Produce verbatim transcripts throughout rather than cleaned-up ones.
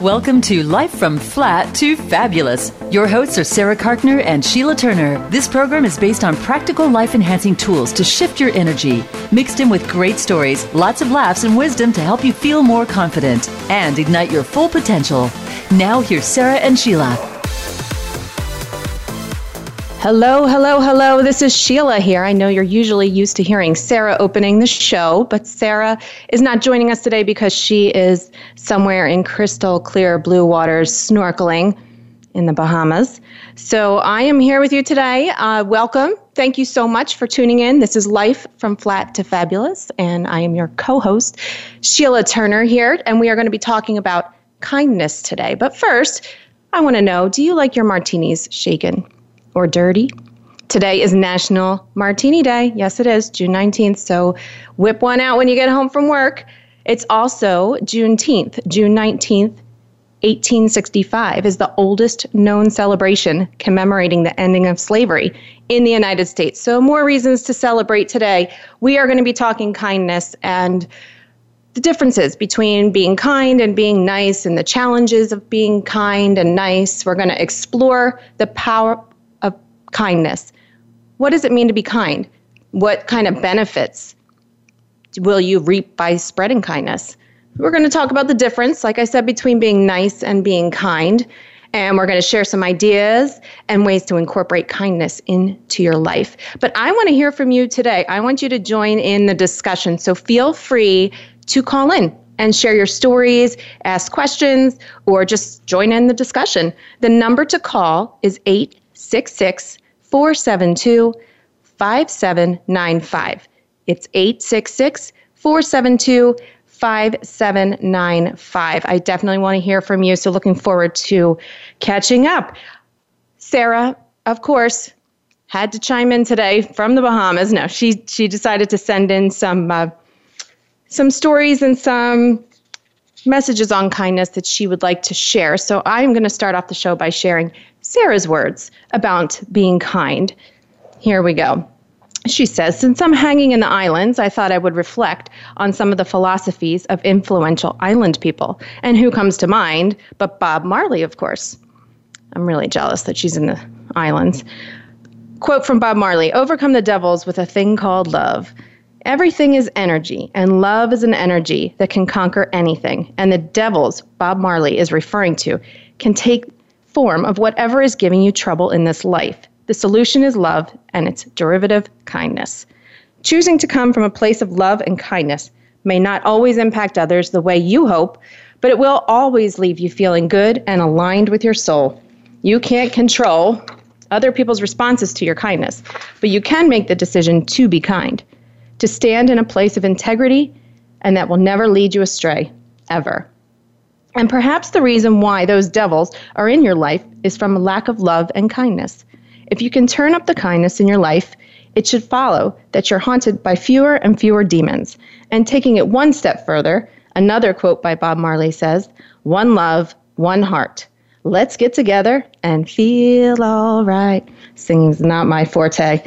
Welcome to Life from Flat to Fabulous. Your hosts are Sarah Karkner and Sheila Turner. This program is based on practical life-enhancing tools to shift your energy, mixed in with great stories, lots of laughs, and wisdom to help you feel more confident and ignite your full potential. Now here's Sarah and Sheila. Hello, hello, hello. This is Sheila here. I know you're usually used to hearing Sarah opening the show, but Sarah is not joining us today because she is somewhere in crystal clear blue waters snorkeling in the Bahamas. So I am here with you today. Uh, welcome. Thank you so much for tuning in. This is Life from Flat to Fabulous, and I am your co-host, Sheila Turner here, and we are going to be talking about kindness today. But first, I want to know, do you like your martinis shaken or dirty? Today is National Martini Day. Yes, it is, June nineteenth. So whip one out when you get home from work. It's also Juneteenth. June nineteenth, eighteen sixty-five is the oldest known celebration commemorating the ending of slavery in the United States. So more reasons to celebrate today. We are going to be talking kindness and the differences between being kind and being nice and the challenges of being kind and nice. We're going to explore the power of kindness. What does it mean to be kind? What kind of benefits will you reap by spreading kindness? We're going to talk about the difference, like I said, between being nice and being kind. And we're going to share some ideas and ways to incorporate kindness into your life. But I want to hear from you today. I want you to join in the discussion. So feel free to call in and share your stories, ask questions, or just join in the discussion. The number to call is eight six six, four seven two, five seven nine five. It's eight six six, four seven two, five seven nine five. I definitely want to hear from you, so looking forward to catching up. Sarah, of course, had to chime in today from the Bahamas. No, she she decided to send in some uh, some stories and some messages on kindness that she would like to share. So I'm going to start off the show by sharing Sarah's words about being kind. Here we go. She says, since I'm hanging in the islands, I thought I would reflect on some of the philosophies of influential island people. And who comes to mind but Bob Marley, of course. I'm really jealous that she's in the islands. Quote from Bob Marley, overcome the devils with a thing called love. Everything is energy, and love is an energy that can conquer anything. And the devils Bob Marley is referring to can take form of whatever is giving you trouble in this life. The solution is love and its derivative, kindness. Choosing to come from a place of love and kindness may not always impact others the way you hope, but it will always leave you feeling good and aligned with your soul. You can't control other people's responses to your kindness, but you can make the decision to be kind, to stand in a place of integrity, and that will never lead you astray, ever. And perhaps the reason why those devils are in your life is from a lack of love and kindness. If you can turn up the kindness in your life, it should follow that you're haunted by fewer and fewer demons. And taking it one step further, another quote by Bob Marley says, one love, one heart. Let's get together and feel all right. Singing's not my forte.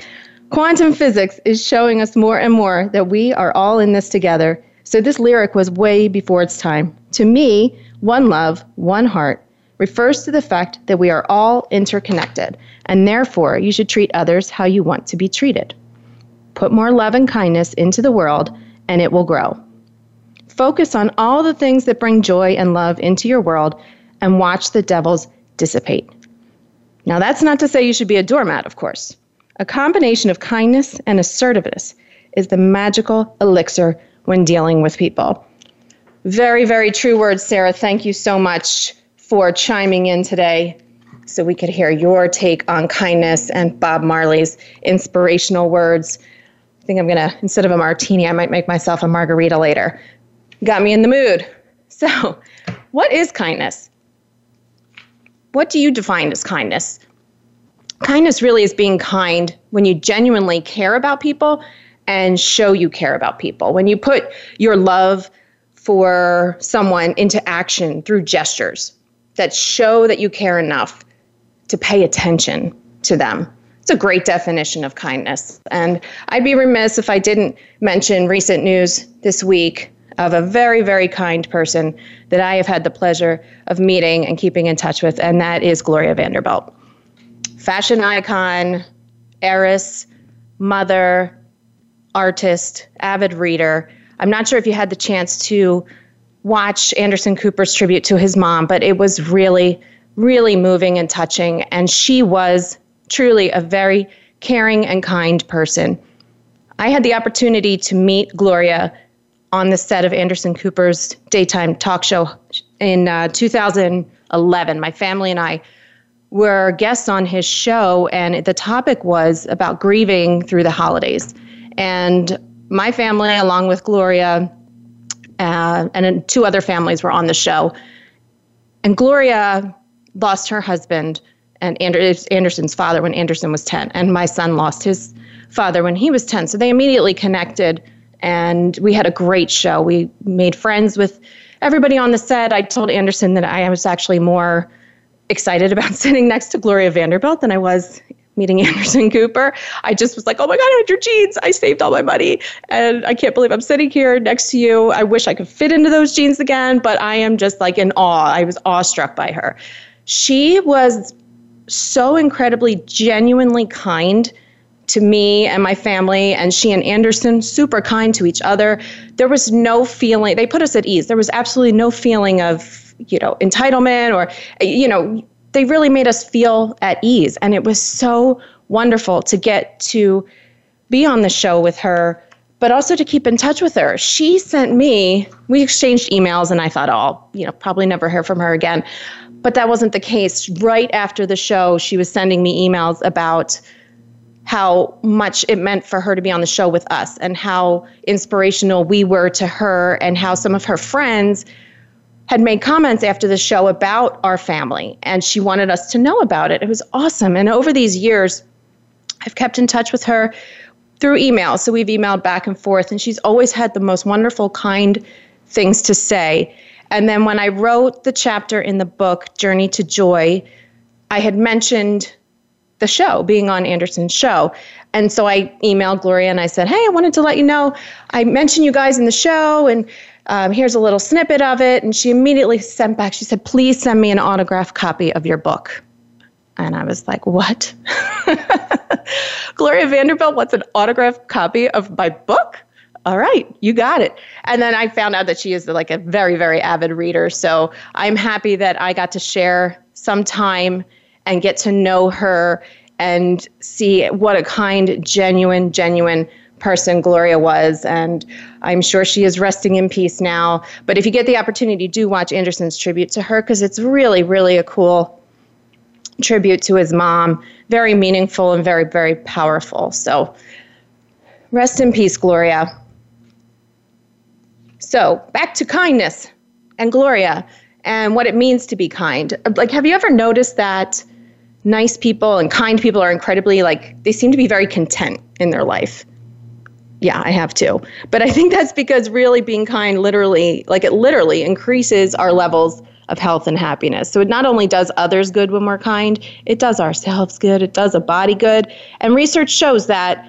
Quantum physics is showing us more and more that we are all in this together. So this lyric was way before its time. To me, one love, one heart refers to the fact that we are all interconnected, and therefore you should treat others how you want to be treated. Put more love and kindness into the world, and it will grow. Focus on all the things that bring joy and love into your world, and watch the devils dissipate. Now, that's not to say you should be a doormat, of course. A combination of kindness and assertiveness is the magical elixir when dealing with people. Very, very true words, Sarah. Thank you so much for chiming in today so we could hear your take on kindness and Bob Marley's inspirational words. I think I'm going to, instead of a martini, I might make myself a margarita later. Got me in the mood. So, what is kindness? What do you define as kindness? Kindness really is being kind when you genuinely care about people and show you care about people. When you put your love for someone into action through gestures that show that you care enough to pay attention to them. It's a great definition of kindness. And I'd be remiss if I didn't mention recent news this week of a very, very kind person that I have had the pleasure of meeting and keeping in touch with, and that is Gloria Vanderbilt. Fashion icon, heiress, mother, artist, avid reader. I'm not sure if you had the chance to watch Anderson Cooper's tribute to his mom, but it was really, really moving and touching, and she was truly a very caring and kind person. I had the opportunity to meet Gloria on the set of Anderson Cooper's daytime talk show in uh, two thousand eleven. My family and I were guests on his show, and the topic was about grieving through the holidays. And my family, along with Gloria uh, and two other families, were on the show. And Gloria lost her husband, and Anderson's father, when Anderson was ten, and my son lost his father when he was ten. So they immediately connected, and we had a great show. We made friends with everybody on the set. I told Anderson that I was actually more excited about sitting next to Gloria Vanderbilt than I was meeting Anderson Cooper. I just was like, oh my God, I had your jeans. I saved all my money, and I can't believe I'm sitting here next to you. I wish I could fit into those jeans again, but I am just like in awe. I was awestruck by her. She was so incredibly, genuinely kind to me and my family, and she and Anderson, super kind to each other. There was no feeling, they put us at ease. There was absolutely no feeling of, you know, entitlement or, you know, they really made us feel at ease. And it was so wonderful to get to be on the show with her, but also to keep in touch with her. She sent me, we exchanged emails, and I thought, oh, you know, probably never hear from her again. But that wasn't the case. Right after the show, she was sending me emails about how much it meant for her to be on the show with us and how inspirational we were to her, and how some of her friends had made comments after the show about our family, and she wanted us to know about it. It was awesome. And over these years, I've kept in touch with her through email. So we've emailed back and forth, and she's always had the most wonderful, kind things to say. And then when I wrote the chapter in the book, Journey to Joy, I had mentioned the show, being on Anderson's show. And so I emailed Gloria and I said, hey, I wanted to let you know, I mentioned you guys in the show, and um, here's a little snippet of it. And she immediately sent back, she said, please send me an autographed copy of your book. And I was like, what? Gloria Vanderbilt wants an autographed copy of my book? All right, you got it. And then I found out that she is like a very, very avid reader. So I'm happy that I got to share some time and get to know her and see what a kind, genuine, genuine person Gloria was. And I'm sure she is resting in peace now. But if you get the opportunity, do watch Anderson's tribute to her, because it's really, really a cool tribute to his mom. Very meaningful and very, very powerful. So rest in peace, Gloria. So back to kindness and Gloria and what it means to be kind. Like, have you ever noticed that nice people and kind people are incredibly, like, they seem to be very content in their life? Yeah, I have too. But I think that's because really being kind literally, like it literally increases our levels of health and happiness. So it not only does others good when we're kind, it does ourselves good, it does a body good. And research shows that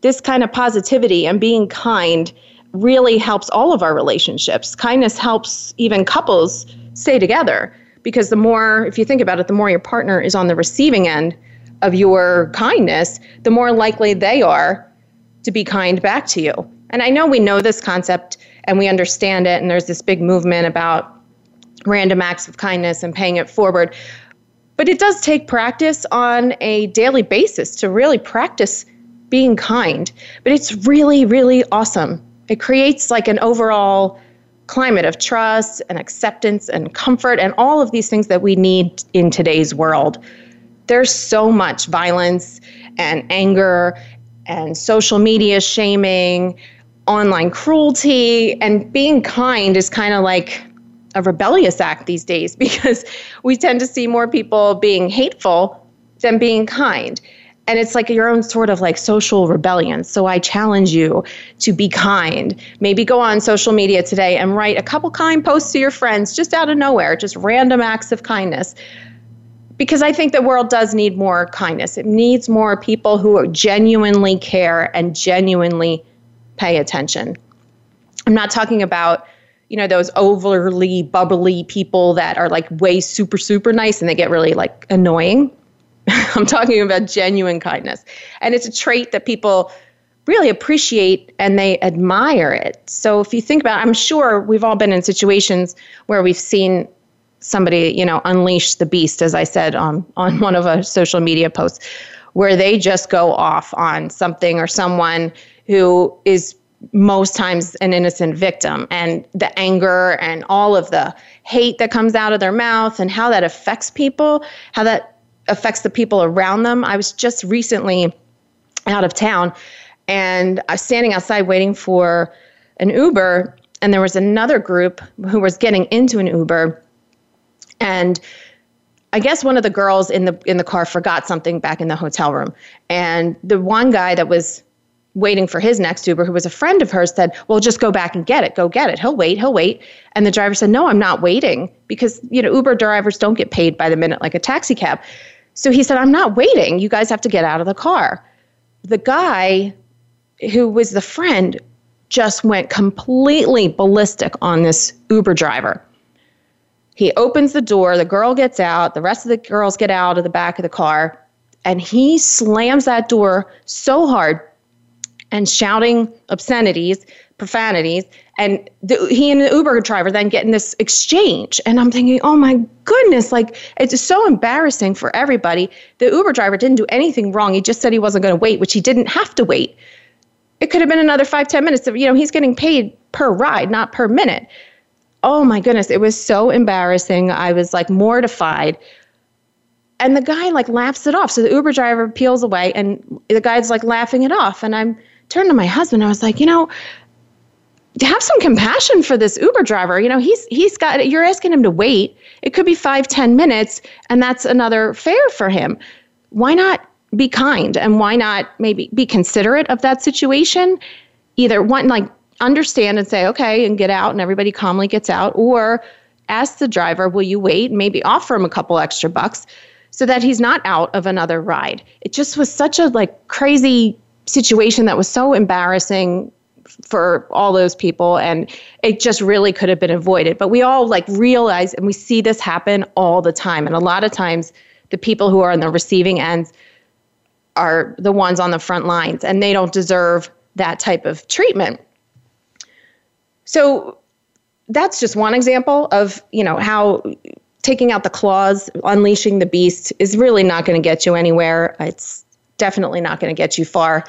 this kind of positivity and being kind really helps all of our relationships. Kindness helps even couples stay together, because the more, if you think about it, the more your partner is on the receiving end of your kindness, the more likely they are to be kind back to you. And I know we know this concept and we understand it, and there's this big movement about random acts of kindness and paying it forward. But it does take practice on a daily basis to really practice being kind. But it's really, really awesome. It creates like an overall climate of trust and acceptance and comfort and all of these things that we need in today's world. There's so much violence and anger and social media shaming, online cruelty, and being kind is kind of like a rebellious act these days, because we tend to see more people being hateful than being kind. And it's like your own sort of like social rebellion. So I challenge you to be kind. Maybe go on social media today and write a couple kind posts to your friends just out of nowhere, just random acts of kindness. Because I think the world does need more kindness. It needs more people who genuinely care and genuinely pay attention. I'm not talking about, you know, those overly bubbly people that are like way super, super nice and they get really like annoying. I'm talking about genuine kindness. And it's a trait that people really appreciate and they admire it. So if you think about it, I'm sure we've all been in situations where we've seen somebody, you know, unleash the beast, as I said on, on one of our social media posts, where they just go off on something or someone who is most times an innocent victim, and the anger and all of the hate that comes out of their mouth and how that affects people, how that affects the people around them. I was just recently out of town and I was standing outside waiting for an Uber, and there was another group who was getting into an Uber, and I guess one of the girls in the in the car forgot something back in the hotel room, and the one guy that was waiting for his next Uber, who was a friend of hers, said, well, just go back and get it. Go get it. He'll wait. He'll wait. And the driver said, no, I'm not waiting, because, you know, Uber drivers don't get paid by the minute like a taxi cab. So he said, I'm not waiting. You guys have to get out of the car. The guy who was the friend just went completely ballistic on this Uber driver. He opens the door. The girl gets out. The rest of the girls get out of the back of the car. And he slams that door so hard and shouting obscenities, profanities, and the, he and the Uber driver then get in this exchange. And I'm thinking, oh my goodness, like, it's so embarrassing for everybody. The Uber driver didn't do anything wrong. He just said he wasn't going to wait, which he didn't have to wait. It could have been another five, ten minutes. You know, he's getting paid per ride, not per minute. Oh my goodness, it was so embarrassing. I was like mortified. And the guy like laughs it off. So the Uber driver peels away and the guy's like laughing it off. And I'm turned to my husband. I was like, you know, have some compassion for this Uber driver. You know, he's he's got, you're asking him to wait. It could be five, ten minutes, and that's another fare for him. Why not be kind? And why not maybe be considerate of that situation? Either one, like, understand and say, okay, and get out, and everybody calmly gets out. Or ask the driver, will you wait? Maybe offer him a couple extra bucks so that he's not out of another ride. It just was such a like crazy situation that was so embarrassing for all those people, and it just really could have been avoided. But we all like realize, and we see this happen all the time. And a lot of times the people who are on the receiving ends are the ones on the front lines, and they don't deserve that type of treatment. So that's just one example of, you know, how taking out the claws, unleashing the beast is really not going to get you anywhere. It's definitely not going to get you far.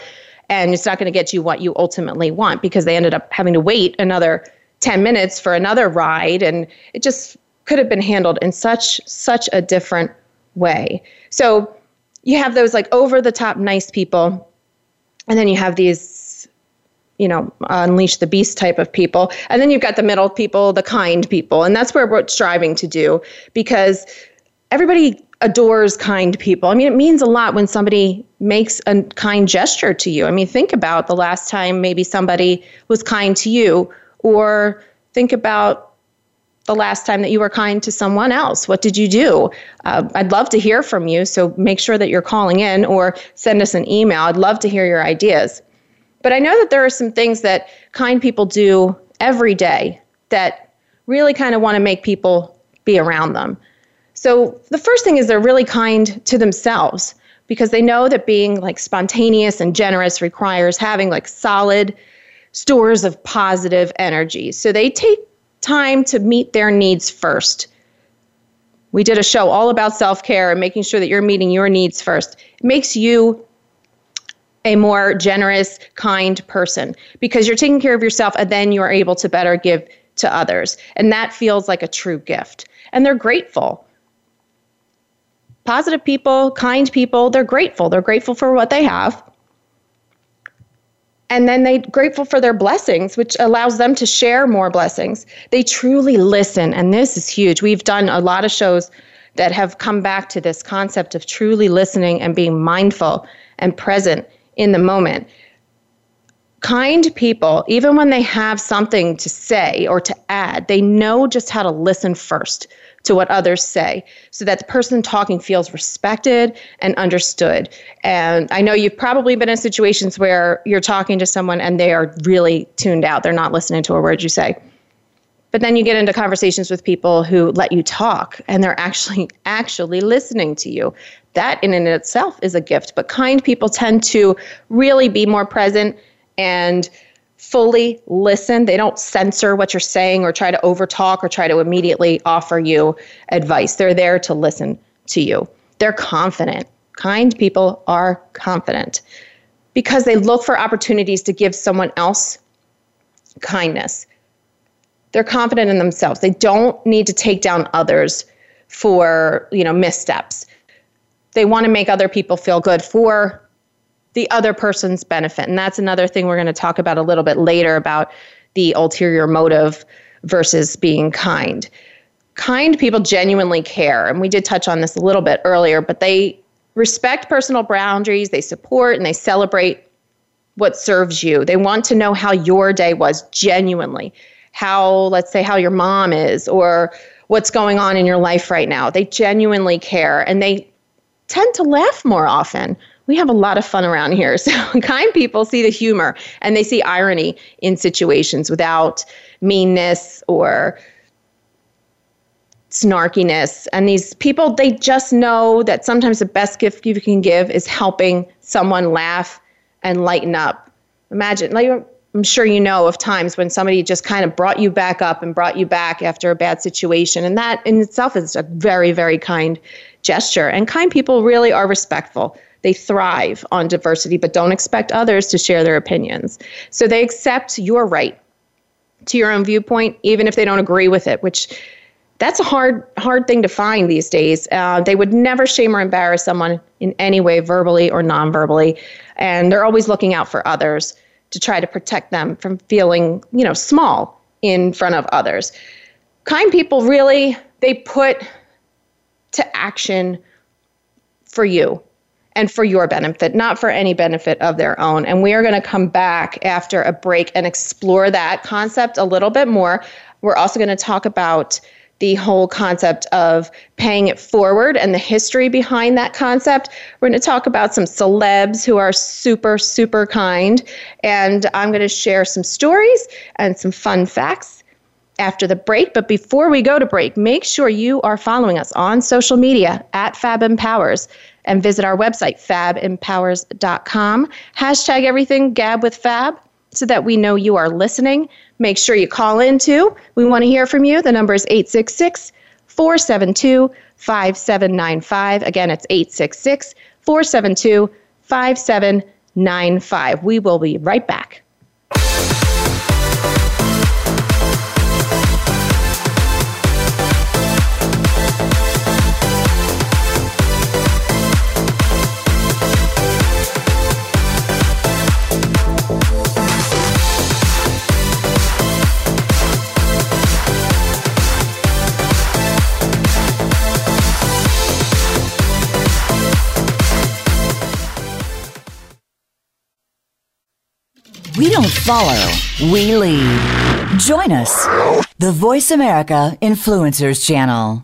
And it's not going to get you what you ultimately want, because they ended up having to wait another ten minutes for another ride. And it just could have been handled in such, such a different way. So you have those like over the top nice people. And then you have these, you know, unleash the beast type of people. And then you've got the middle people, the kind people. And that's where we're striving to do, because everybody adores kind people. I mean, it means a lot when somebody makes a kind gesture to you. I mean, think about the last time maybe somebody was kind to you, or think about the last time that you were kind to someone else. What did you do? Uh, I'd love to hear from you, so make sure that you're calling in or send us an email. I'd love to hear your ideas. But I know that there are some things that kind people do every day that really kind of want to make people be around them. So the first thing is they're really kind to themselves, because they know that being like spontaneous and generous requires having like solid stores of positive energy. So they take time to meet their needs first. We did a show all about self-care and making sure that you're meeting your needs first. It makes you a more generous, kind person, because you're taking care of yourself, and then you are able to better give to others. And that feels like a true gift. And they're grateful. Positive people, kind people, they're grateful. They're grateful for what they have. And then they're grateful for their blessings, which allows them to share more blessings. They truly listen. And this is huge. We've done a lot of shows that have come back to this concept of truly listening and being mindful and present in the moment. Kind people, even when they have something to say or to add, they know just how to listen first, to what others say, so that the person talking feels respected and understood. And I know you've probably been in situations where you're talking to someone and they are really tuned out. They're not listening to a word you say. But then you get into conversations with people who let you talk, and they're actually actually listening to you. That in and of itself is a gift. But kind people tend to really be more present and fully listen. They don't censor what you're saying or try to overtalk or try to immediately offer you advice. They're there to listen to you. They're confident. Kind people are confident because they look for opportunities to give someone else kindness. They're confident in themselves. They don't need to take down others for, you know, missteps. They want to make other people feel good for the other person's benefit. And that's another thing we're going to talk about a little bit later, about the ulterior motive versus being kind. Kind people genuinely care. And we did touch on this a little bit earlier, but they respect personal boundaries. They support and they celebrate what serves you. They want to know how your day was genuinely. How, let's say, how your mom is or what's going on in your life right now. They genuinely care, and they tend to laugh more often. We have a lot of fun around here. So kind people see the humor, and they see irony in situations without meanness or snarkiness. And these people, they just know that sometimes the best gift you can give is helping someone laugh and lighten up. Imagine, like, I'm sure you know of times when somebody just kind of brought you back up and brought you back after a bad situation. And that in itself is a very, very kind gesture. And kind people really are respectful. They thrive on diversity, but don't expect others to share their opinions. So they accept your right to your own viewpoint, even if they don't agree with it, which that's a hard, hard thing to find these days. Uh, they would never shame or embarrass someone in any way, verbally or non-verbally. And they're always looking out for others, to try to protect them from feeling, you know, small in front of others. Kind people really, they put to action for you and for your benefit, not for any benefit of their own. And we are going to come back after a break and explore that concept a little bit more. We're also going to talk about the whole concept of paying it forward and the history behind that concept. We're going to talk about some celebs who are super, super kind. And I'm going to share some stories and some fun facts after the break. But before we go to break, make sure you are following us on social media at Fab Empowers and visit our website, fab empowers dot com. Hashtag everything Gab with Fab, so that we know you are listening. Make sure you call in too. We want to hear from you. The number is eight six six, four seven two, five seven nine five. Again, it's eight six six, four seven two, five seven nine five. We will be right back. We don't follow, we lead. Join us, the Voice America Influencers Channel.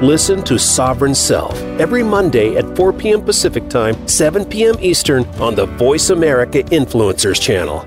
Listen to Sovereign Self every Monday at four p.m. Pacific Time, seven p.m. Eastern on the Voice America Influencers Channel.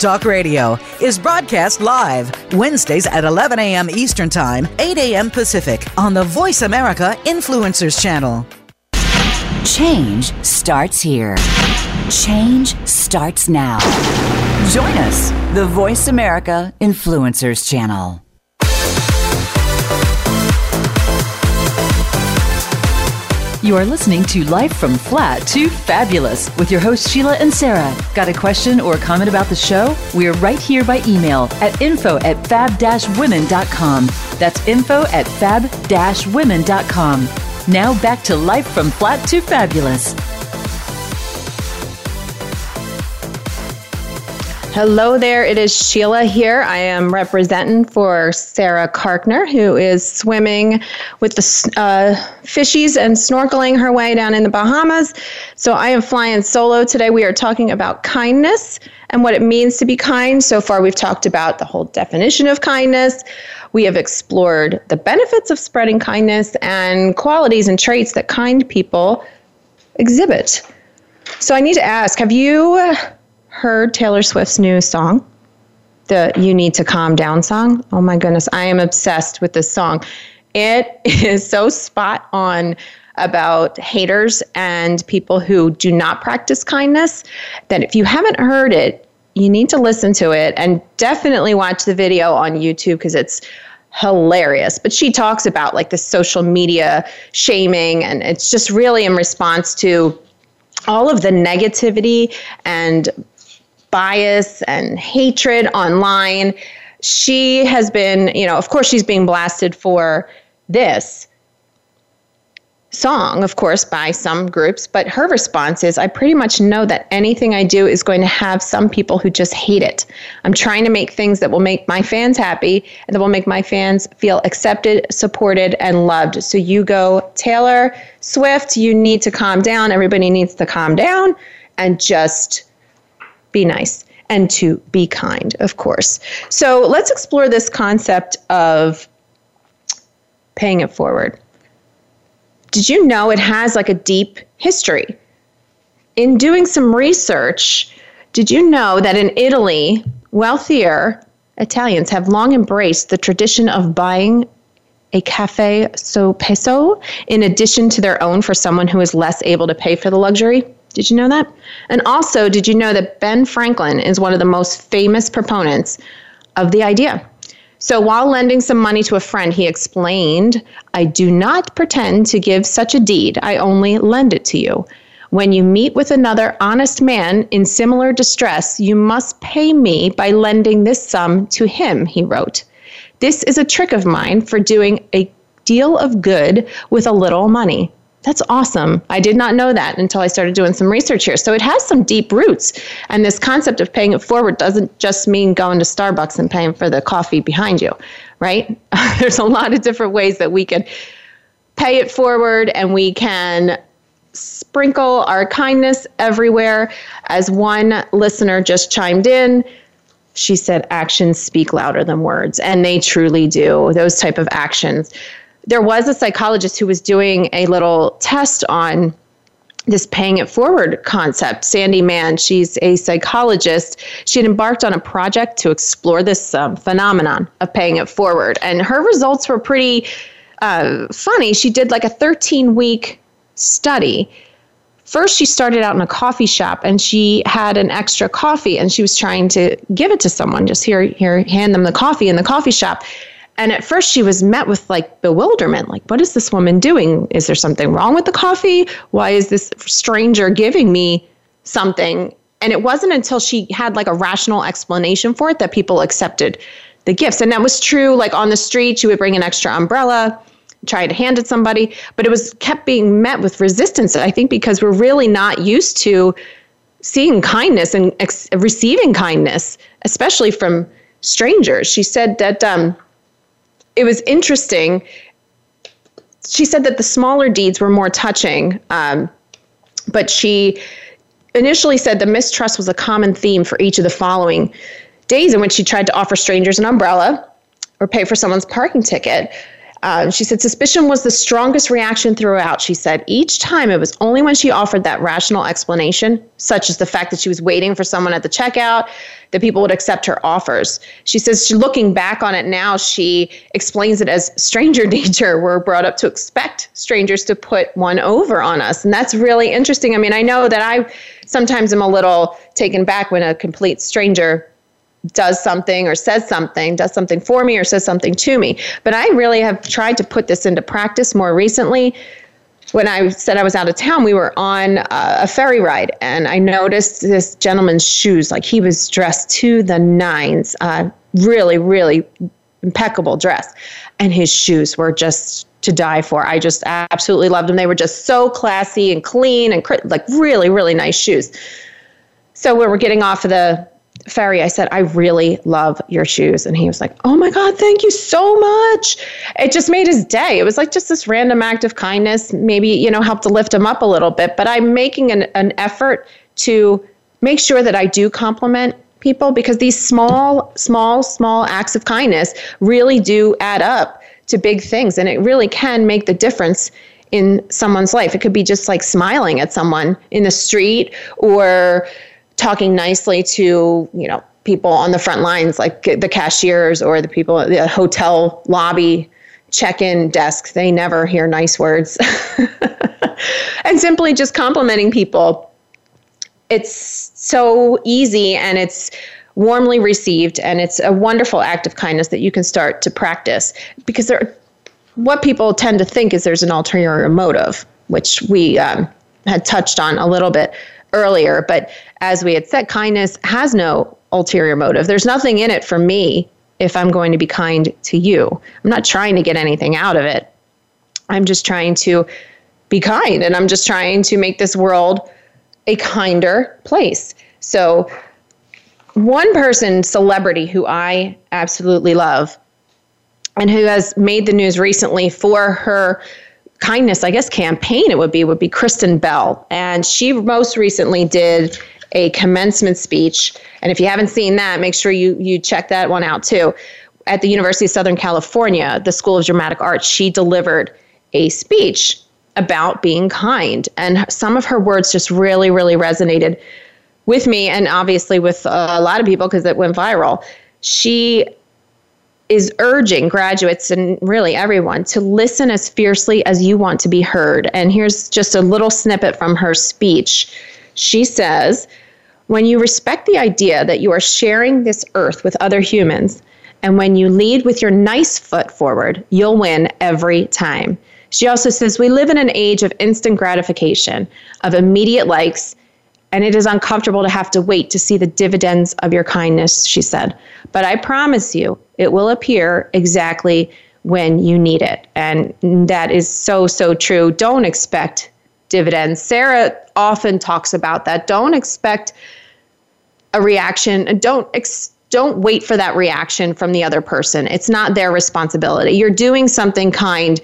Talk Radio is broadcast live Wednesdays at eleven a.m. Eastern Time, eight a.m. Pacific on the Voice America Influencers Channel. Change starts here. Change starts now. Join us, the Voice America Influencers Channel. You are listening to Life from Flat to Fabulous with your hosts Sheila and Sarah. Got a question or a comment about the show? We're right here by email at info at fab dash women dot com. That's info at fab dash women dot com. Now back to Life from Flat to Fabulous. Hello there, it is Sheila here. I am representing for Sarah Karkner, who is swimming with the uh, fishies and snorkeling her way down in the Bahamas. So I am flying solo today. We are talking about kindness and what it means to be kind. So far, we've talked about the whole definition of kindness. We have explored the benefits of spreading kindness and qualities and traits that kind people exhibit. So I need to ask, have you... Uh, heard Taylor Swift's new song, the You Need to Calm Down song? Oh my goodness, I am obsessed with this song. It is so spot on about haters and people who do not practice kindness that if you haven't heard it, you need to listen to it and definitely watch the video on YouTube because it's hilarious. But she talks about like the social media shaming, and it's just really in response to all of the negativity and bias and hatred online. She has been, you know, of course she's being blasted for this song, of course, by some groups, but her response is, I pretty much know that anything I do is going to have some people who just hate it. I'm trying to make things that will make my fans happy and that will make my fans feel accepted, supported, and loved. So you go, Taylor Swift, you need to calm down. Everybody needs to calm down and just be nice and to be kind, of course. So let's explore this concept of paying it forward. Did you know it has like a deep history? In doing some research, did you know that in Italy, wealthier Italians have long embraced the tradition of buying a caffè soppeso in addition to their own for someone who is less able to pay for the luxury? Did you know that? And also, did you know that Ben Franklin is one of the most famous proponents of the idea? So while lending some money to a friend, he explained, I do not pretend to give such a deed. I only lend it to you. When you meet with another honest man in similar distress, you must pay me by lending this sum to him, he wrote. This is a trick of mine for doing a deal of good with a little money. That's awesome. I did not know that until I started doing some research here. So it has some deep roots. And this concept of paying it forward doesn't just mean going to Starbucks and paying for the coffee behind you, right? There's a lot of different ways that we can pay it forward, and we can sprinkle our kindness everywhere. As one listener just chimed in, she said, actions speak louder than words. And they truly do, those type of actions. There was a psychologist who was doing a little test on this paying it forward concept. Sandy Mann, she's a psychologist. She had embarked on a project to explore this um, phenomenon of paying it forward. And her results were pretty uh, funny. She did like a thirteen-week study. First, she started out in a coffee shop, and she had an extra coffee, and she was trying to give it to someone. Just here, here, hand them the coffee in the coffee shop. And at first she was met with like bewilderment, like, what is this woman doing? Is there something wrong with the coffee? Why is this stranger giving me something? And it wasn't until she had like a rational explanation for it that people accepted the gifts. And that was true. Like on the street, she would bring an extra umbrella, try to hand it somebody, but it was kept being met with resistance. I think because we're really not used to seeing kindness and ex- receiving kindness, especially from strangers. She said that um, it was interesting. She said that the smaller deeds were more touching, um, but she initially said the mistrust was a common theme for each of the following days in which she tried to offer strangers an umbrella or pay for someone's parking ticket. Um, she said suspicion was the strongest reaction throughout. She said each time it was only when she offered that rational explanation, such as the fact that she was waiting for someone at the checkout, that people would accept her offers. She says, she, looking back on it now, she explains it as stranger danger. We're brought up to expect strangers to put one over on us. And that's really interesting. I mean, I know that I sometimes am a little taken back when a complete stranger does something or says something, does something for me or says something to me. But I really have tried to put this into practice more recently. When I said I was out of town, we were on a ferry ride, and I noticed this gentleman's shoes. Like, he was dressed to the nines, uh, really, really impeccable dress. And his shoes were just to die for. I just absolutely loved them. They were just so classy and clean and like really, really nice shoes. So when we're getting off of the ferry, I said, I really love your shoes. And he was like, oh my God, thank you so much. It just made his day. It was like just this random act of kindness, maybe, you know, helped to lift him up a little bit. But I'm making an, an effort to make sure that I do compliment people, because these small, small, small acts of kindness really do add up to big things. And it really can make the difference in someone's life. It could be just like smiling at someone in the street, or talking nicely to, you know, people on the front lines, like the cashiers or the people at the hotel lobby check-in desks. They never hear nice words. And simply just complimenting people. It's so easy, and it's warmly received, and it's a wonderful act of kindness that you can start to practice, because there are, what people tend to think is there's an ulterior motive, which we um, had touched on a little bit earlier. But as we had said, kindness has no ulterior motive. There's nothing in it for me if I'm going to be kind to you. I'm not trying to get anything out of it. I'm just trying to be kind, and I'm just trying to make this world a kinder place. So one person, celebrity, who I absolutely love and who has made the news recently for her kindness, I guess, campaign it would be, would be Kristen Bell. And she most recently did a commencement speech. And if you haven't seen that, make sure you you check that one out too. At the University of Southern California, the School of Dramatic Arts, she delivered a speech about being kind. And some of her words just really, really resonated with me, and obviously with a lot of people, because it went viral. She is urging graduates, and really everyone, to listen as fiercely as you want to be heard. And here's just a little snippet from her speech. She says, when you respect the idea that you are sharing this earth with other humans, and when you lead with your nice foot forward, you'll win every time. She also says, we live in an age of instant gratification, of immediate likes, and it is uncomfortable to have to wait to see the dividends of your kindness, she said. But I promise you, it will appear exactly when you need it. And that is so, so true. Don't expect dividends. Sarah often talks about that. Don't expect a reaction. Don't ex- don't wait for that reaction from the other person. It's not their responsibility. You're doing something kind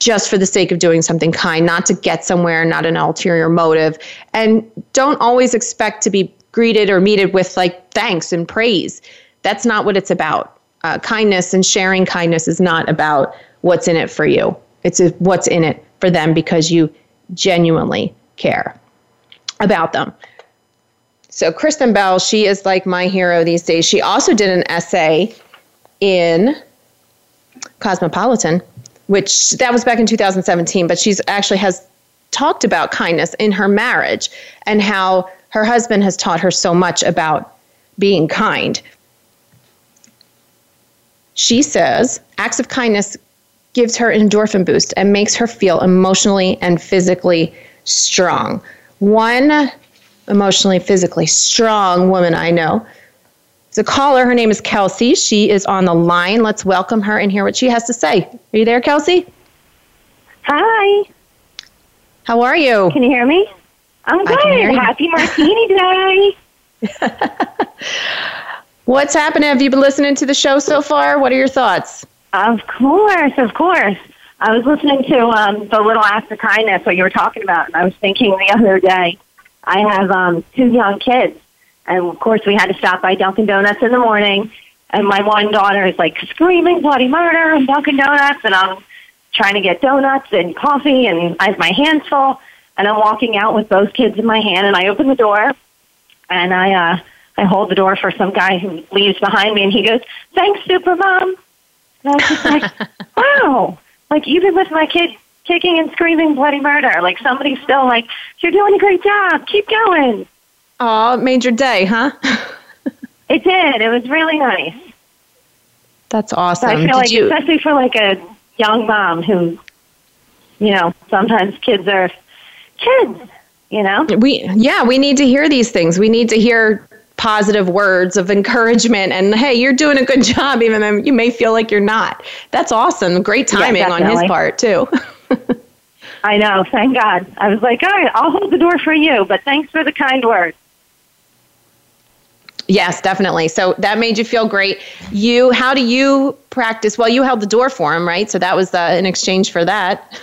just for the sake of doing something kind, not to get somewhere, not an ulterior motive. And don't always expect to be greeted or meted with like thanks and praise. That's not what it's about. Uh, kindness and sharing kindness is not about what's in it for you. It's a, what's in it for them, because you genuinely care about them. So Kristen Bell, she is like my hero these days. She also did an essay in Cosmopolitan, which that was back in two thousand seventeen, but she's actually has talked about kindness in her marriage and how her husband has taught her so much about being kind. She says, acts of kindness gives her an endorphin boost and makes her feel emotionally and physically strong. One emotionally, physically strong woman I know is a caller. Her name is Kelsey. She is on the line. Let's welcome her and hear what she has to say. Are you there, Kelsey? Hi. How are you? Can you hear me? I'm good. Happy Martini Day. What's happening? Have you been listening to the show so far? What are your thoughts? Of course, of course. I was listening to um, the Little Acts of Kindness, what you were talking about, and I was thinking the other day, I have um, two young kids, and of course we had to stop by Dunkin' Donuts in the morning, and my one daughter is like screaming bloody murder and Dunkin' Donuts, and I'm trying to get donuts and coffee, and I have my hands full, and I'm walking out with both kids in my hand, and I open the door, and I, uh, I hold the door for some guy who leaves behind me, and he goes, "Thanks, Supermom." And I was just like, wow. Like, even with my kid kicking and screaming bloody murder, like, somebody's still like, "You're doing a great job. Keep going." Oh, it made your day, huh? It did. It was really nice. That's awesome. So I feel did like, you... especially for, like, a young mom who, you know, sometimes kids are kids, you know? We Yeah, we need to hear these things. We need to hear positive words of encouragement and, "Hey, you're doing a good job," even though you may feel like you're not. That's awesome. Great timing yeah, on his part, too. I know. Thank God. I was like, all right, I'll hold the door for you, but thanks for the kind words. Yes, definitely. So that made you feel great. You, how do you practice? Well, you held the door for him, right? So that was uh, in exchange for that.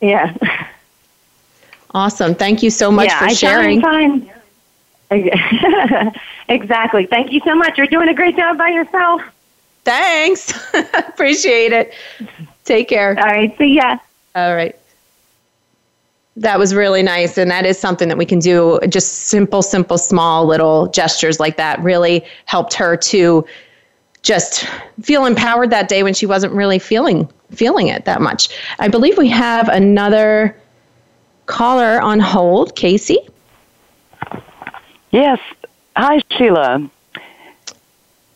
Yeah. Awesome. Thank you so much yeah, for sharing. Yeah, exactly. Thank you so much. You're doing a great job by yourself. Thanks. Appreciate it. Take care. All right. See ya. All right. That was really nice. And that is something that we can do. Just simple, simple, small little gestures like that really helped her to just feel empowered that day when she wasn't really feeling feeling it that much. I believe we have another caller on hold. Casey? Yes. Hi, Sheila.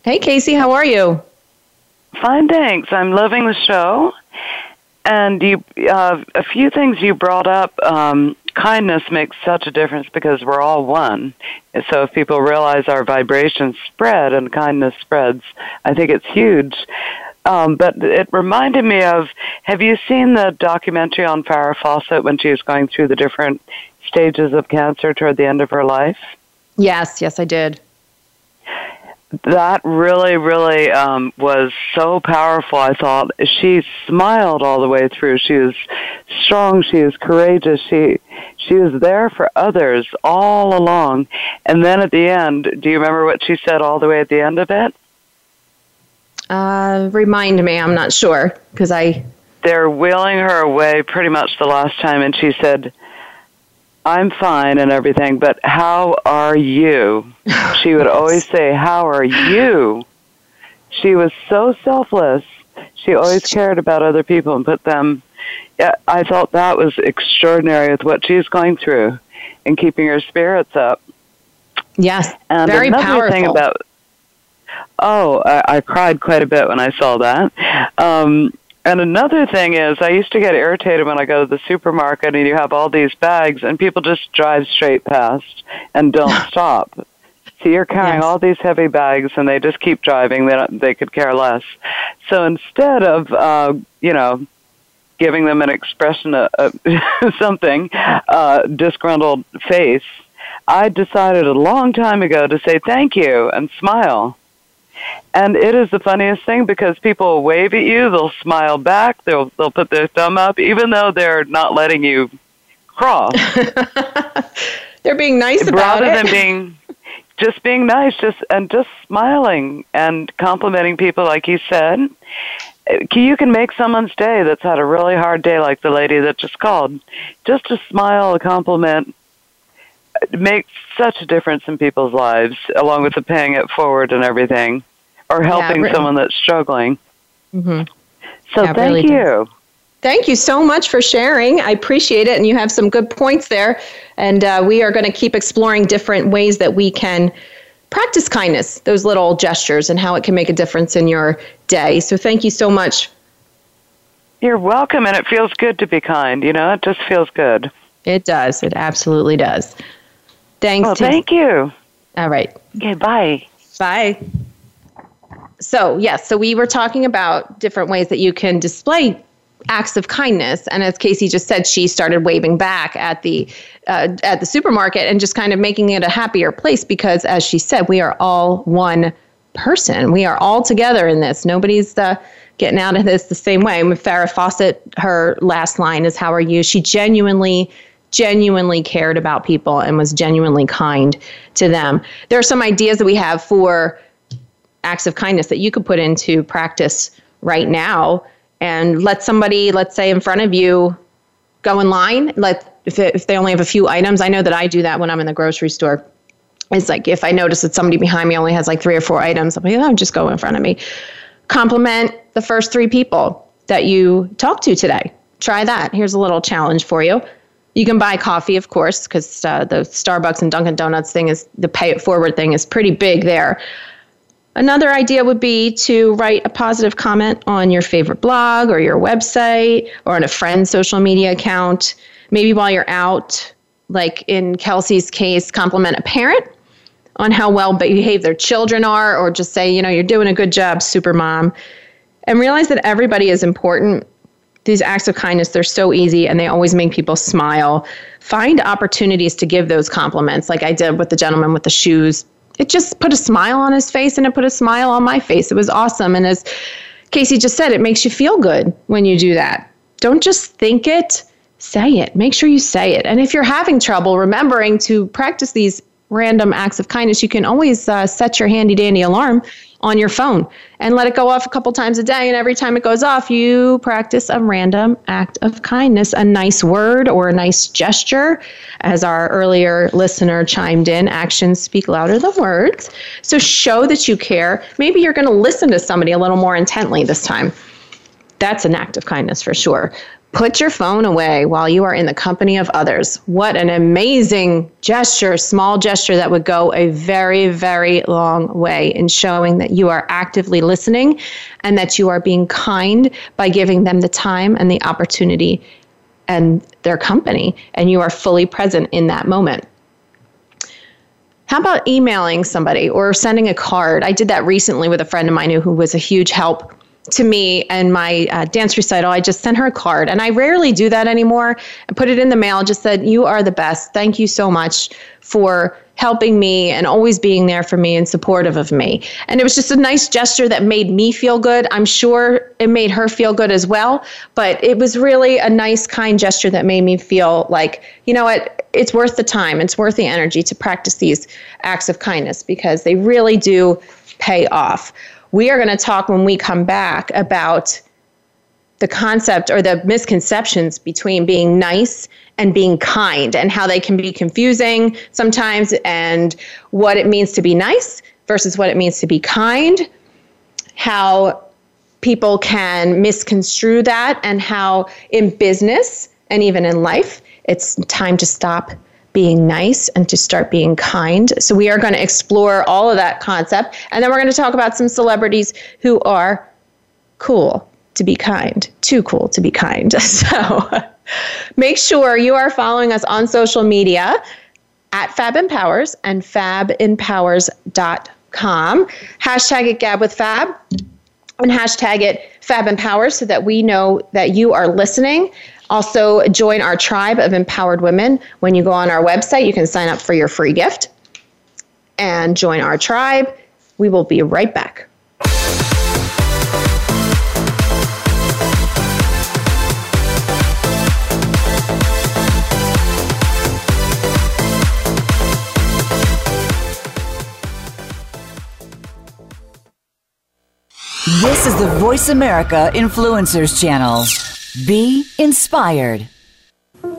Hey, Casey. How are you? Fine, thanks. I'm loving the show. And you, uh, a few things you brought up, um, kindness makes such a difference because we're all one. And so if people realize our vibrations spread and kindness spreads, I think it's huge. Um, but it reminded me of, have you seen the documentary on Farrah Fawcett when she was going through the different stages of cancer toward the end of her life? Yes, yes, I did. That really, really um, was so powerful, I thought. She smiled all the way through. She was strong. She was courageous. She she was there for others all along. And then at the end, do you remember what she said all the way at the end of it? Uh, remind me. I'm not sure. 'Cause I... They're wheeling her away pretty much the last time, and she said, "I'm fine and everything, but how are you?" She would always say, "How are you?" She was so selfless. She always cared about other people and put them. Yeah, I thought that was extraordinary with what she's going through and keeping her spirits up. Yes, and very another powerful. Thing about, oh, I, I cried quite a bit when I saw that. Um, And another thing is, I used to get irritated when I go to the supermarket and you have all these bags and people just drive straight past and don't stop. So you're carrying yes. all these heavy bags and they just keep driving. They don't, they could care less. So instead of, uh, you know, giving them an expression of, of something, uh, disgruntled face, I decided a long time ago to say thank you and smile. And it is the funniest thing because people will wave at you, they'll smile back, they'll they'll put their thumb up, even though they're not letting you cross. They're being nice about it. Rather than being, just being nice, just and just smiling and complimenting people, like you said. You can make someone's day that's had a really hard day, like the lady that just called. Just a smile, a compliment. It makes such a difference in people's lives, along with the paying it forward and everything, or helping yeah, really. someone that's struggling. Mm-hmm. So yeah, thank really you. Does. Thank you so much for sharing. I appreciate it, and you have some good points there. And uh, we are going to keep exploring different ways that we can practice kindness, those little gestures, and how it can make a difference in your day. So thank you so much. You're welcome, and it feels good to be kind. You know, it just feels good. It does. It absolutely does. Thanks. Well, to thank you. All right. Okay, bye. Bye. So, yes, so we were talking about different ways that you can display acts of kindness. And as Casey just said, she started waving back at the uh, at the supermarket and just kind of making it a happier place because, as she said, we are all one person. We are all together in this. Nobody's uh, getting out of this the same way. And with Farrah Fawcett, her last line is, "How are you?" She genuinely genuinely cared about people and was genuinely kind to them. There are some ideas that we have for acts of kindness that you could put into practice right now and let somebody, let's say in front of you, go in line. Let if, it, if they only have a few items. I know that I do that when I'm in the grocery store. It's like if I notice that somebody behind me only has like three or four items, I'm like, oh, just go in front of me. Compliment the first three people that you talk to today. Try that. Here's a little challenge for you. You can buy coffee, of course, because uh, the Starbucks and Dunkin' Donuts thing is, the pay it forward thing is pretty big there. Another idea would be to write a positive comment on your favorite blog or your website or on a friend's social media account. Maybe while you're out, like in Kelsey's case, compliment a parent on how well behaved their children are, or just say, you know, you're doing a good job, super mom. And realize that everybody is important. These acts of kindness, they're so easy and they always make people smile. Find opportunities to give those compliments, like I did with the gentleman with the shoes. It just put a smile on his face and it put a smile on my face. It was awesome. And as Casey just said, it makes you feel good when you do that. Don't just think it, say it. Make sure you say it. And if you're having trouble remembering to practice these random acts of kindness, you can always uh, set your handy dandy alarm on your phone and let it go off a couple times a day. And every time it goes off, you practice a random act of kindness, a nice word or a nice gesture. As our earlier listener chimed in, actions speak louder than words. So show that you care. Maybe you're going to listen to somebody a little more intently this time. That's an act of kindness for sure. Put your phone away while you are in the company of others. What an amazing gesture, small gesture that would go a very, very long way in showing that you are actively listening and that you are being kind by giving them the time and the opportunity and their company, and you are fully present in that moment. How about emailing somebody or sending a card? I did that recently with a friend of mine who was a huge help to me and my uh, dance recital. I just sent her a card, and I rarely do that anymore. I put it in the mail, just said, you are the best. Thank you so much for helping me and always being there for me and supportive of me. And it was just a nice gesture that made me feel good. I'm sure it made her feel good as well, but it was really a nice, kind gesture that made me feel like, you know what, it's worth the time. It's worth the energy to practice these acts of kindness because they really do pay off. We are going to talk when we come back about the concept or the misconceptions between being nice and being kind and how they can be confusing sometimes, and what it means to be nice versus what it means to be kind, how people can misconstrue that, and how in business and even in life, it's time to stop being nice and to start being kind. So we are going to explore all of that concept. And then we're going to talk about some celebrities who are cool to be kind, too cool to be kind. So make sure you are following us on social media at Fab Empowers and fab empowers dot com. Hashtag it Gab with Fab and hashtag it Fab Empowers so that we know that you are listening. Also, join our tribe of empowered women. When you go on our website, you can sign up for your free gift and join our tribe. We will be right back. This is the Voice America Influencers Channel. Be inspired.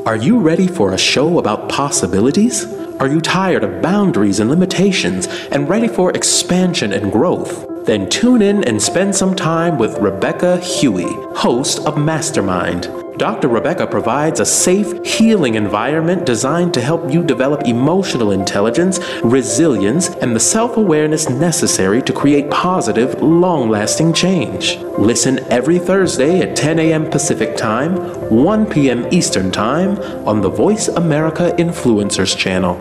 Are you ready for a show about possibilities? Are you tired of boundaries and limitations and ready for expansion and growth? Then tune in and spend some time with Rebecca Huey, host of Mastermind. Doctor Rebecca provides a safe, healing environment designed to help you develop emotional intelligence, resilience, and the self-awareness necessary to create positive, long-lasting change. Listen every Thursday at ten a.m. Pacific Time, one p.m. Eastern Time on the Voice America Influencers Channel.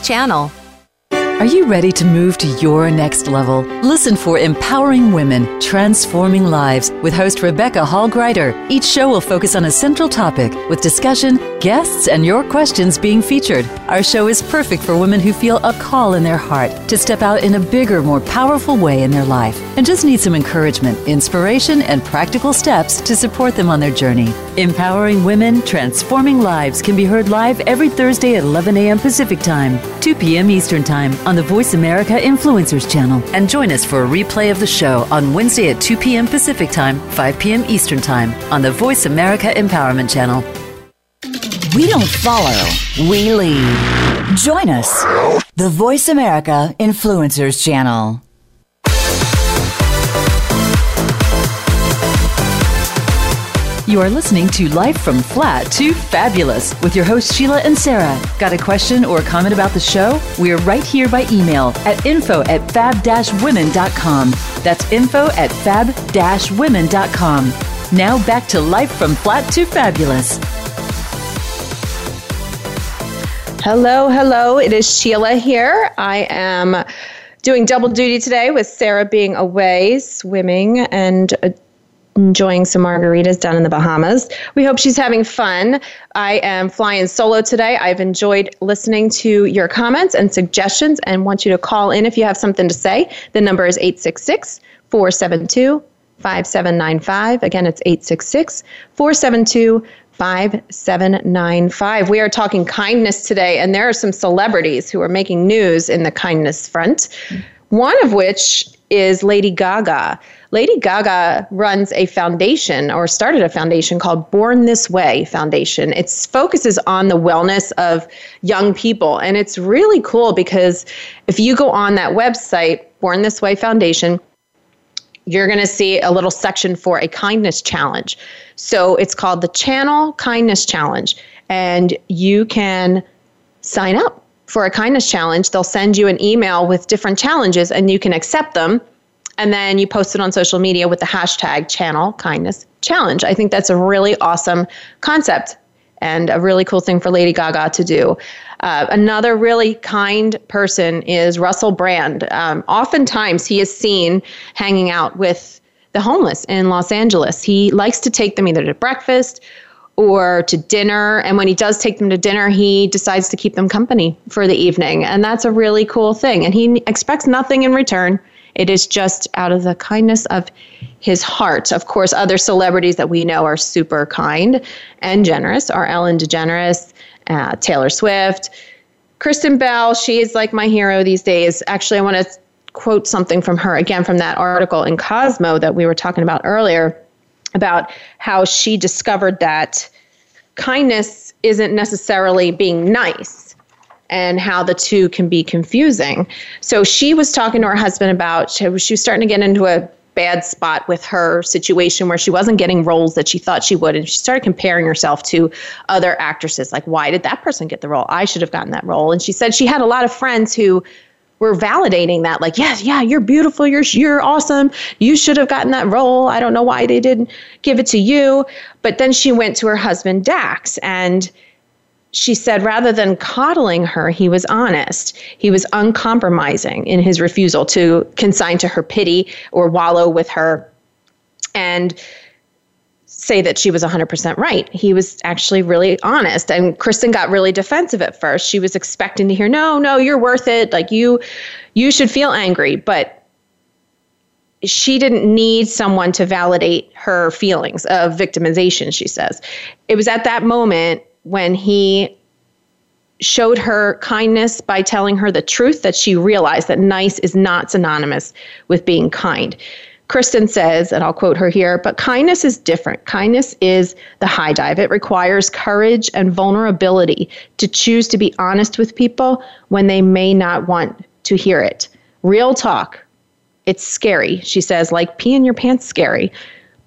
Channel. Are you ready to move to your next level? Listen for Empowering Women, Transforming Lives with host Rebecca Hall-Greider. Each show will focus on a central topic with discussion, guests, and your questions being featured. Our show is perfect for women who feel a call in their heart to step out in a bigger, more powerful way in their life and just need some encouragement, inspiration, and practical steps to support them on their journey. Empowering Women, Transforming Lives can be heard live every Thursday at eleven a.m. Pacific Time, two p.m. Eastern Time on the Voice America Influencers Channel. And join us for a replay of the show on Wednesday at two p.m. Pacific Time, five p.m. Eastern Time on the Voice America Empowerment Channel. We don't follow, we lead. Join us, the Voice America Influencers Channel. You are listening to Life from Flat to Fabulous with your hosts Sheila and Sarah. Got a question or a comment about the show? We're right here by email at info at fab dash women dot com. That's info at fab dash women dot com. Now back to Life from Flat to Fabulous. Hello, hello. It is Sheila here. I am doing double duty today with Sarah being away, swimming, and uh, enjoying some margaritas down in the Bahamas. We hope she's having fun. I am flying solo today. I've enjoyed listening to your comments and suggestions and want you to call in if you have something to say. The number is eight six six, four seven two, five seven nine five. Again, it's eight six six, four seven two, five seven nine five. We are talking kindness today, and there are some celebrities who are making news in the kindness front, one of which is Lady Gaga. Lady Gaga runs a foundation, or started a foundation, called Born This Way Foundation. It focuses on the wellness of young people. And it's really cool because if you go on that website, Born This Way Foundation, you're going to see a little section for a kindness challenge. So it's called the Channel Kindness Challenge. And you can sign up for a kindness challenge. They'll send you an email with different challenges, and you can accept them. And then you post it on social media with the hashtag Channel Kindness Challenge. I think that's a really awesome concept and a really cool thing for Lady Gaga to do. Uh, another really kind person is Russell Brand. Um, oftentimes he is seen hanging out with the homeless in Los Angeles. He likes to take them either to breakfast or to dinner. And when he does take them to dinner, he decides to keep them company for the evening. And that's a really cool thing. And he expects nothing in return. It is just out of the kindness of his heart. Of course, other celebrities that we know are super kind and generous are Ellen DeGeneres, uh, Taylor Swift, Kristen Bell. She is like my hero these days. Actually, I want to quote something from her, again, from that article in Cosmo that we were talking about earlier, about how she discovered that kindness isn't necessarily being nice, and how the two can be confusing. So she was talking to her husband about, she was starting to get into a bad spot with her situation where she wasn't getting roles that she thought she would. And she started comparing herself to other actresses. Like, why did that person get the role? I should have gotten that role. And she said she had a lot of friends who were validating that. Like, yes, yeah, you're beautiful. You're, you're awesome. You should have gotten that role. I don't know why they didn't give it to you. But then she went to her husband, Dax, and she said rather than coddling her, he was honest. He was uncompromising in his refusal to consign to her pity or wallow with her and say that she was one hundred percent right. He was actually really honest. And Kristen got really defensive at first. She was expecting to hear, no, no, you're worth it. Like you, you should feel angry. But she didn't need someone to validate her feelings of victimization, she says. It was at that moment when he showed her kindness by telling her the truth that she realized that nice is not synonymous with being kind. Kristen says, and I'll quote her here, but kindness is different. Kindness is the high dive. It requires courage and vulnerability to choose to be honest with people when they may not want to hear it. Real talk. It's scary, she says, like pee in your pants scary.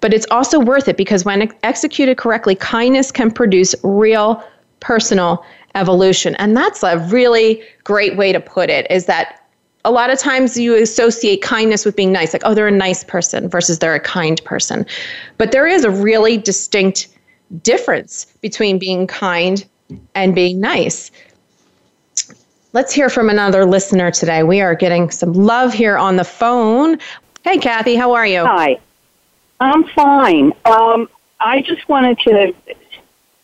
But it's also worth it because when executed correctly, kindness can produce real personal evolution. And that's a really great way to put it, is that a lot of times you associate kindness with being nice, like, oh, they're a nice person versus they're a kind person. But there is a really distinct difference between being kind and being nice. Let's hear from another listener today. We are getting some love here on the phone. Hey, Kathy, how are you? Hi. I'm fine. Um, I just wanted to,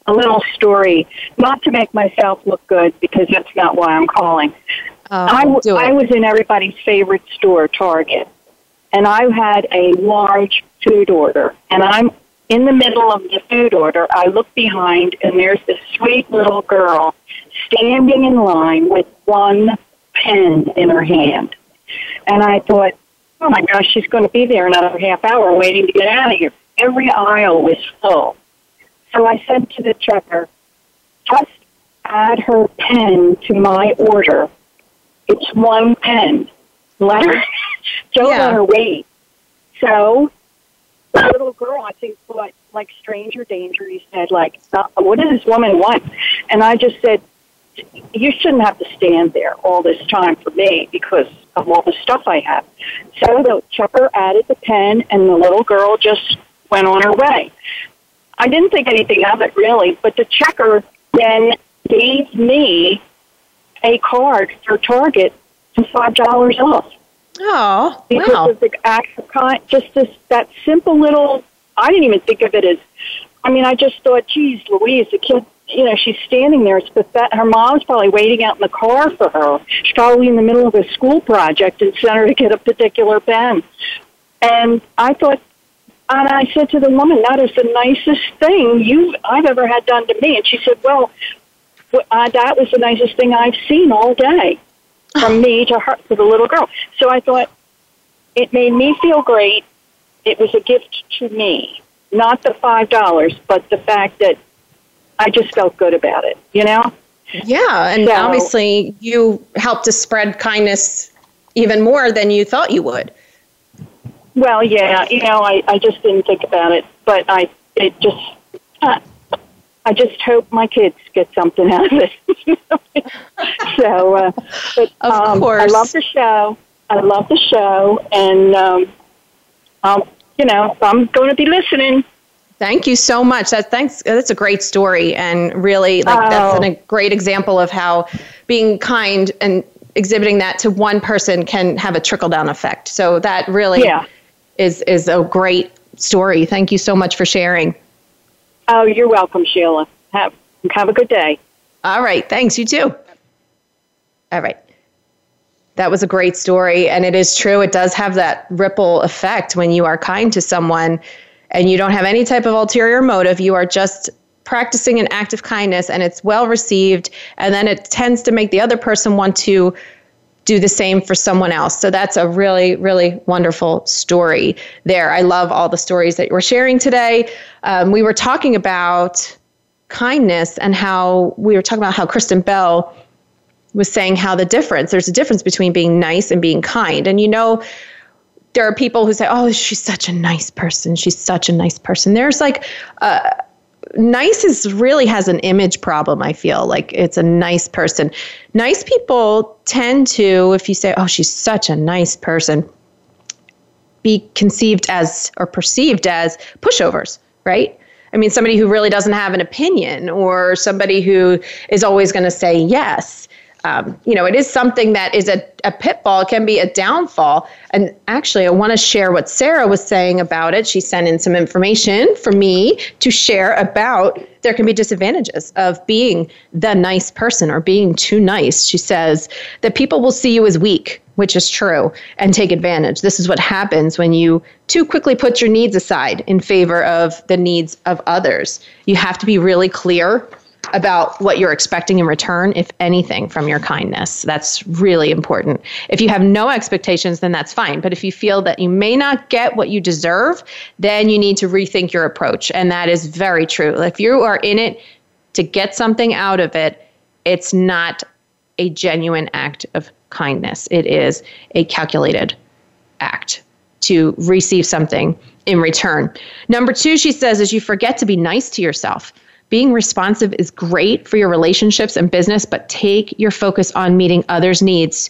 a little story, not to make myself look good because that's not why I'm calling. Um, I, w- I was in everybody's favorite store, Target, and I had a large food order. And I'm in the middle of the food order. I look behind, and there's this sweet little girl standing in line with one pen in her hand. And I thought, oh, my gosh, she's going to be there another half hour waiting to get out of here. Every aisle was full. So I said to the checker, just add her pen to my order. It's one pen. Let her, don't yeah. let her wait. So the little girl, I think, what, like stranger danger, he said, like, what does this woman want? And I just said, you shouldn't have to stand there all this time for me because of all the stuff I have. So the checker added the pen, and the little girl just went on her way. I didn't think anything of it, really, but the checker then gave me a card for Target and five dollars off. Oh, because wow. Of the act of kind, just this, that simple little, I didn't even think of it as, I mean, I just thought, geez, Louise, the kid, you know, she's standing there. It's pathetic. Her mom's probably waiting out in the car for her. She's probably in the middle of a school project and sent her to get a particular pen. And I thought, and I said to the woman, that is the nicest thing you've I've ever had done to me. And she said, well, Uh, that was the nicest thing I've seen all day, from me to her, to the little girl. So I thought, it made me feel great. It was a gift to me, not the five dollars, but the fact that I just felt good about it, you know? Yeah, and so, obviously you helped to spread kindness even more than you thought you would. Well, yeah, you know, I, I just didn't think about it, but I it just... Uh, I just hope my kids get something out of it. so, uh, but, um, of course. I love the show. I love the show. And, um, um, you know, I'm going to be listening. Thank you so much. That, thanks. That's a great story. And really, like, oh. that's an, a great example of how being kind and exhibiting that to one person can have a trickle-down effect. So that really yeah. is is a great story. Thank you so much for sharing. Oh, you're welcome, Sheila. Have, have a good day. All right. Thanks. You too. All right. That was a great story. And it is true. It does have that ripple effect when you are kind to someone and you don't have any type of ulterior motive. You are just practicing an act of kindness and it's well received. And then it tends to make the other person want to do the same for someone else. So that's a really, really wonderful story there. I love all the stories that we're sharing today. Um, we were talking about kindness and how we were talking about how Kristen Bell was saying how the difference, there's a difference between being nice and being kind. And, you know, there are people who say, oh, she's such a nice person. She's such a nice person. There's like uh, nice is really has an image problem, I feel. Like it's a nice person. Nice people tend to, if you say, oh, she's such a nice person, be conceived as or perceived as pushovers, right? I mean, somebody who really doesn't have an opinion or somebody who is always going to say yes. Um, you know, it is something that is a, a pitfall. It can be a downfall. And actually, I want to share what Sarah was saying about it. She sent in some information for me to share about there can be disadvantages of being the nice person or being too nice. She says that people will see you as weak, which is true, and take advantage. This is what happens when you too quickly put your needs aside in favor of the needs of others. You have to be really clear about what you're expecting in return, if anything, from your kindness. That's really important. If you have no expectations, then that's fine. But if you feel that you may not get what you deserve, then you need to rethink your approach. And that is very true. If you are in it to get something out of it, it's not a genuine act of kindness. It is a calculated act to receive something in return. Number two, she says, is you forget to be nice to yourself. Being responsive is great for your relationships and business, but take your focus on meeting others' needs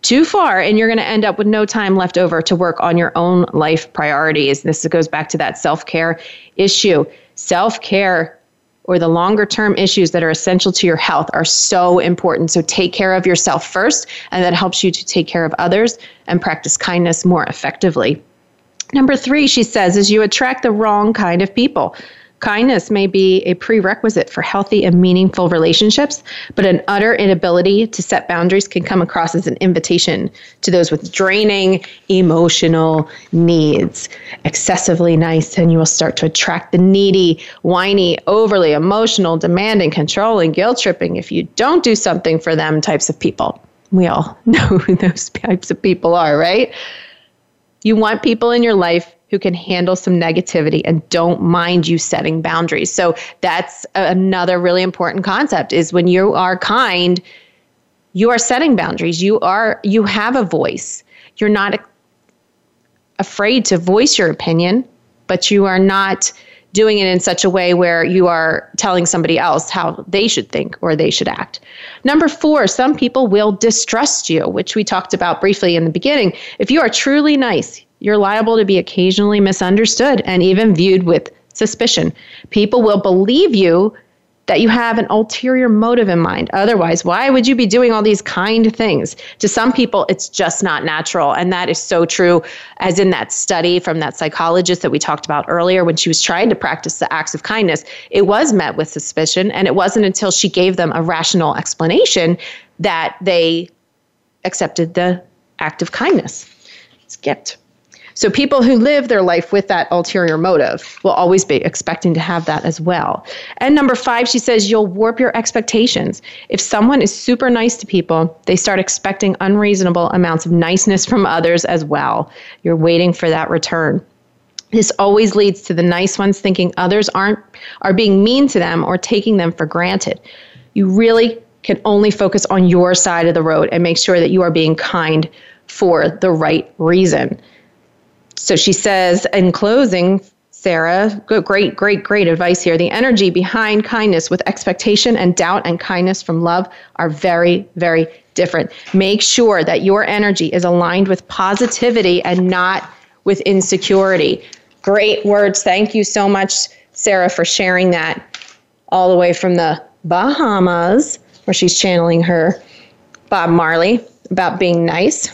too far, and you're going to end up with no time left over to work on your own life priorities. This goes back to that self-care issue. Self-care or the longer-term issues that are essential to your health are so important. So take care of yourself first, and that helps you to take care of others and practice kindness more effectively. Number three, she says, is you attract the wrong kind of people. Kindness may be a prerequisite for healthy and meaningful relationships, but an utter inability to set boundaries can come across as an invitation to those with draining emotional needs. Excessively nice, and you will start to attract the needy, whiny, overly emotional, demanding, controlling, guilt-tripping if you don't do something for them types of people. We all know who those types of people are, right? You want people in your life who can handle some negativity and don't mind you setting boundaries. So that's another really important concept, is when you are kind, you are setting boundaries. You are, you have a voice. You're not afraid to voice your opinion, but you are not doing it in such a way where you are telling somebody else how they should think or they should act. Number four, some people will distrust you, which we talked about briefly in the beginning. If you are truly nice, you're liable to be occasionally misunderstood and even viewed with suspicion. People will believe you that you have an ulterior motive in mind. Otherwise, why would you be doing all these kind things? To some people, it's just not natural. And that is so true, as in that study from that psychologist that we talked about earlier, when she was trying to practice the acts of kindness, it was met with suspicion. And it wasn't until she gave them a rational explanation that they accepted the act of kindness. It's a gift. So people who live their life with that ulterior motive will always be expecting to have that as well. And number five, she says, you'll warp your expectations. If someone is super nice to people, they start expecting unreasonable amounts of niceness from others as well. You're waiting for that return. This always leads to the nice ones thinking others aren't are being mean to them or taking them for granted. You really can only focus on your side of the road and make sure that you are being kind for the right reason. So she says, in closing, Sarah, good, great, great, great advice here. The energy behind kindness with expectation and doubt and kindness from love are very, very different. Make sure that your energy is aligned with positivity and not with insecurity. Great words. Thank you so much, Sarah, for sharing that all the way from the Bahamas, where she's channeling her Bob Marley about being nice.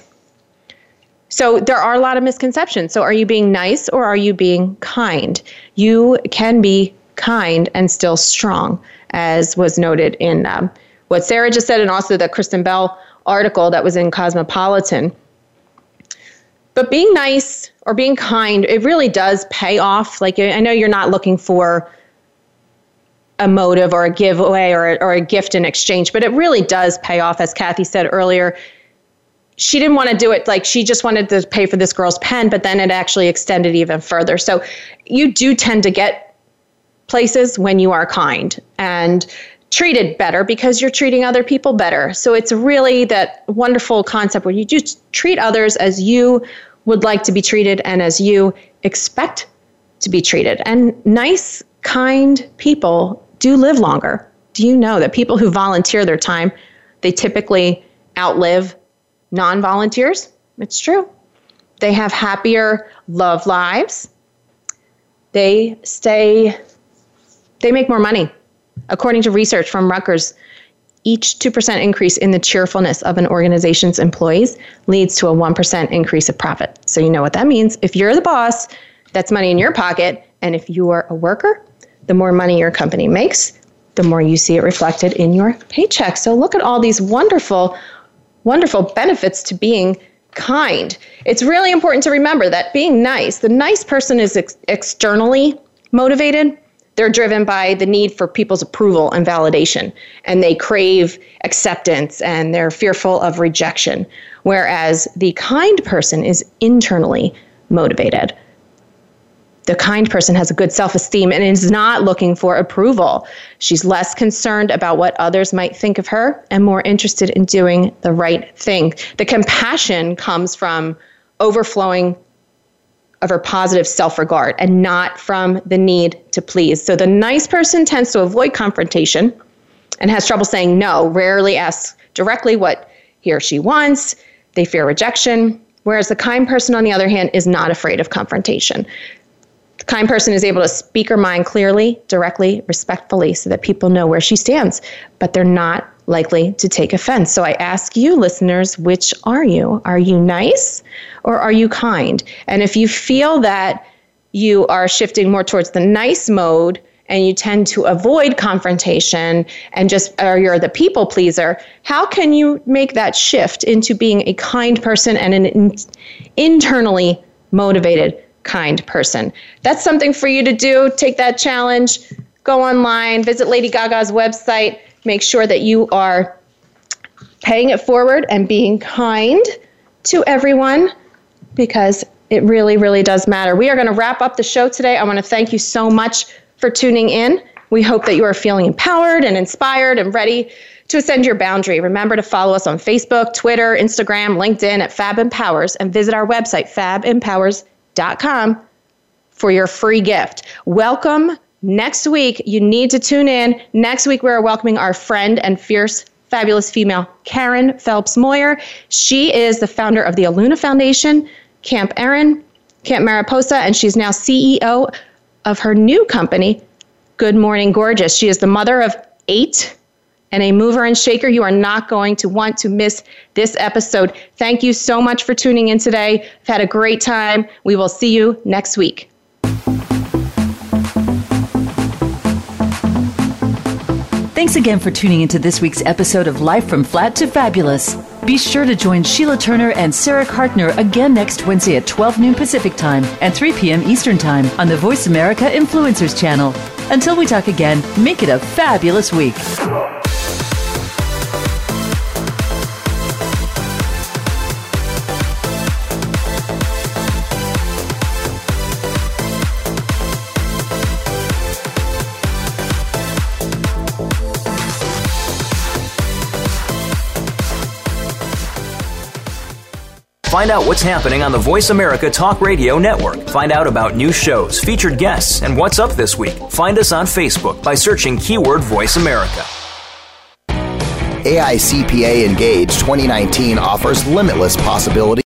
So there are a lot of misconceptions. So are you being nice or are you being kind? You can be kind and still strong, as was noted in um, what Sarah just said, and also the Kristen Bell article that was in Cosmopolitan. But being nice or being kind, it really does pay off. Like, I know you're not looking for a motive or a giveaway or a, or a gift in exchange, but it really does pay off. As Kathy said earlier, she didn't want to do it, like she just wanted to pay for this girl's pen, but then it actually extended even further. So you do tend to get places when you are kind and treated better, because you're treating other people better. So it's really that wonderful concept where you just treat others as you would like to be treated and as you expect to be treated. And nice, kind people do live longer. Do you know that people who volunteer their time, they typically outlive non-volunteers? It's true. They have happier love lives. They stay, they make more money. According to research from Rutgers, each two percent increase in the cheerfulness of an organization's employees leads to a one percent increase of profit. So you know what that means. If you're the boss, that's money in your pocket. And if you are a worker, the more money your company makes, the more you see it reflected in your paycheck. So look at all these wonderful Wonderful benefits to being kind. It's really important to remember that being nice, the nice person is ex- externally motivated. They're driven by the need for people's approval and validation, and they crave acceptance, and they're fearful of rejection, whereas the kind person is internally motivated. The kind person has a good self-esteem and is not looking for approval. She's less concerned about what others might think of her and more interested in doing the right thing. The compassion comes from overflowing of her positive self-regard and not from the need to please. So the nice person tends to avoid confrontation and has trouble saying no, rarely asks directly what he or she wants. They fear rejection, whereas the kind person, on the other hand, is not afraid of confrontation. The kind person is able to speak her mind clearly, directly, respectfully, so that people know where she stands, but they're not likely to take offense. So I ask you, listeners, which are you? Are you nice or are you kind? And if you feel that you are shifting more towards the nice mode and you tend to avoid confrontation and just, or you're the people pleaser, how can you make that shift into being a kind person and an in- internally motivated kind person? That's something for you to do. Take that challenge, go online, visit Lady Gaga's website, make sure that you are paying it forward and being kind to everyone, because it really, really does matter. We are going to wrap up the show today. I want to thank you so much for tuning in. We hope that you are feeling empowered and inspired and ready to ascend your boundary. Remember to follow us on Facebook, Twitter, Instagram, LinkedIn at Fab Empowers, and visit our website, fab empowers dot com. For your free gift. Welcome next week. You need to tune in. Next week, we're welcoming our friend and fierce, fabulous female, Karen Phelps Moyer. She is the founder of the Aluna Foundation, Camp Erin, Camp Mariposa, and she's now C E O of her new company, Good Morning Gorgeous. She is the mother of eight and a mover and shaker. You are not going to want to miss this episode. Thank you so much for tuning in today. I've had a great time. We will see you next week. Thanks again for tuning into this week's episode of Life from Flat to Fabulous. Be sure to join Sheila Turner and Sarah Karkner again next Wednesday at twelve noon Pacific Time and three p.m. Eastern Time on the Voice America Influencers Channel. Until we talk again, make it a fabulous week. Find out what's happening on the Voice America Talk Radio Network. Find out about new shows, featured guests, and what's up this week. Find us on Facebook by searching keyword Voice America. A I C P A Engage twenty nineteen offers limitless possibilities.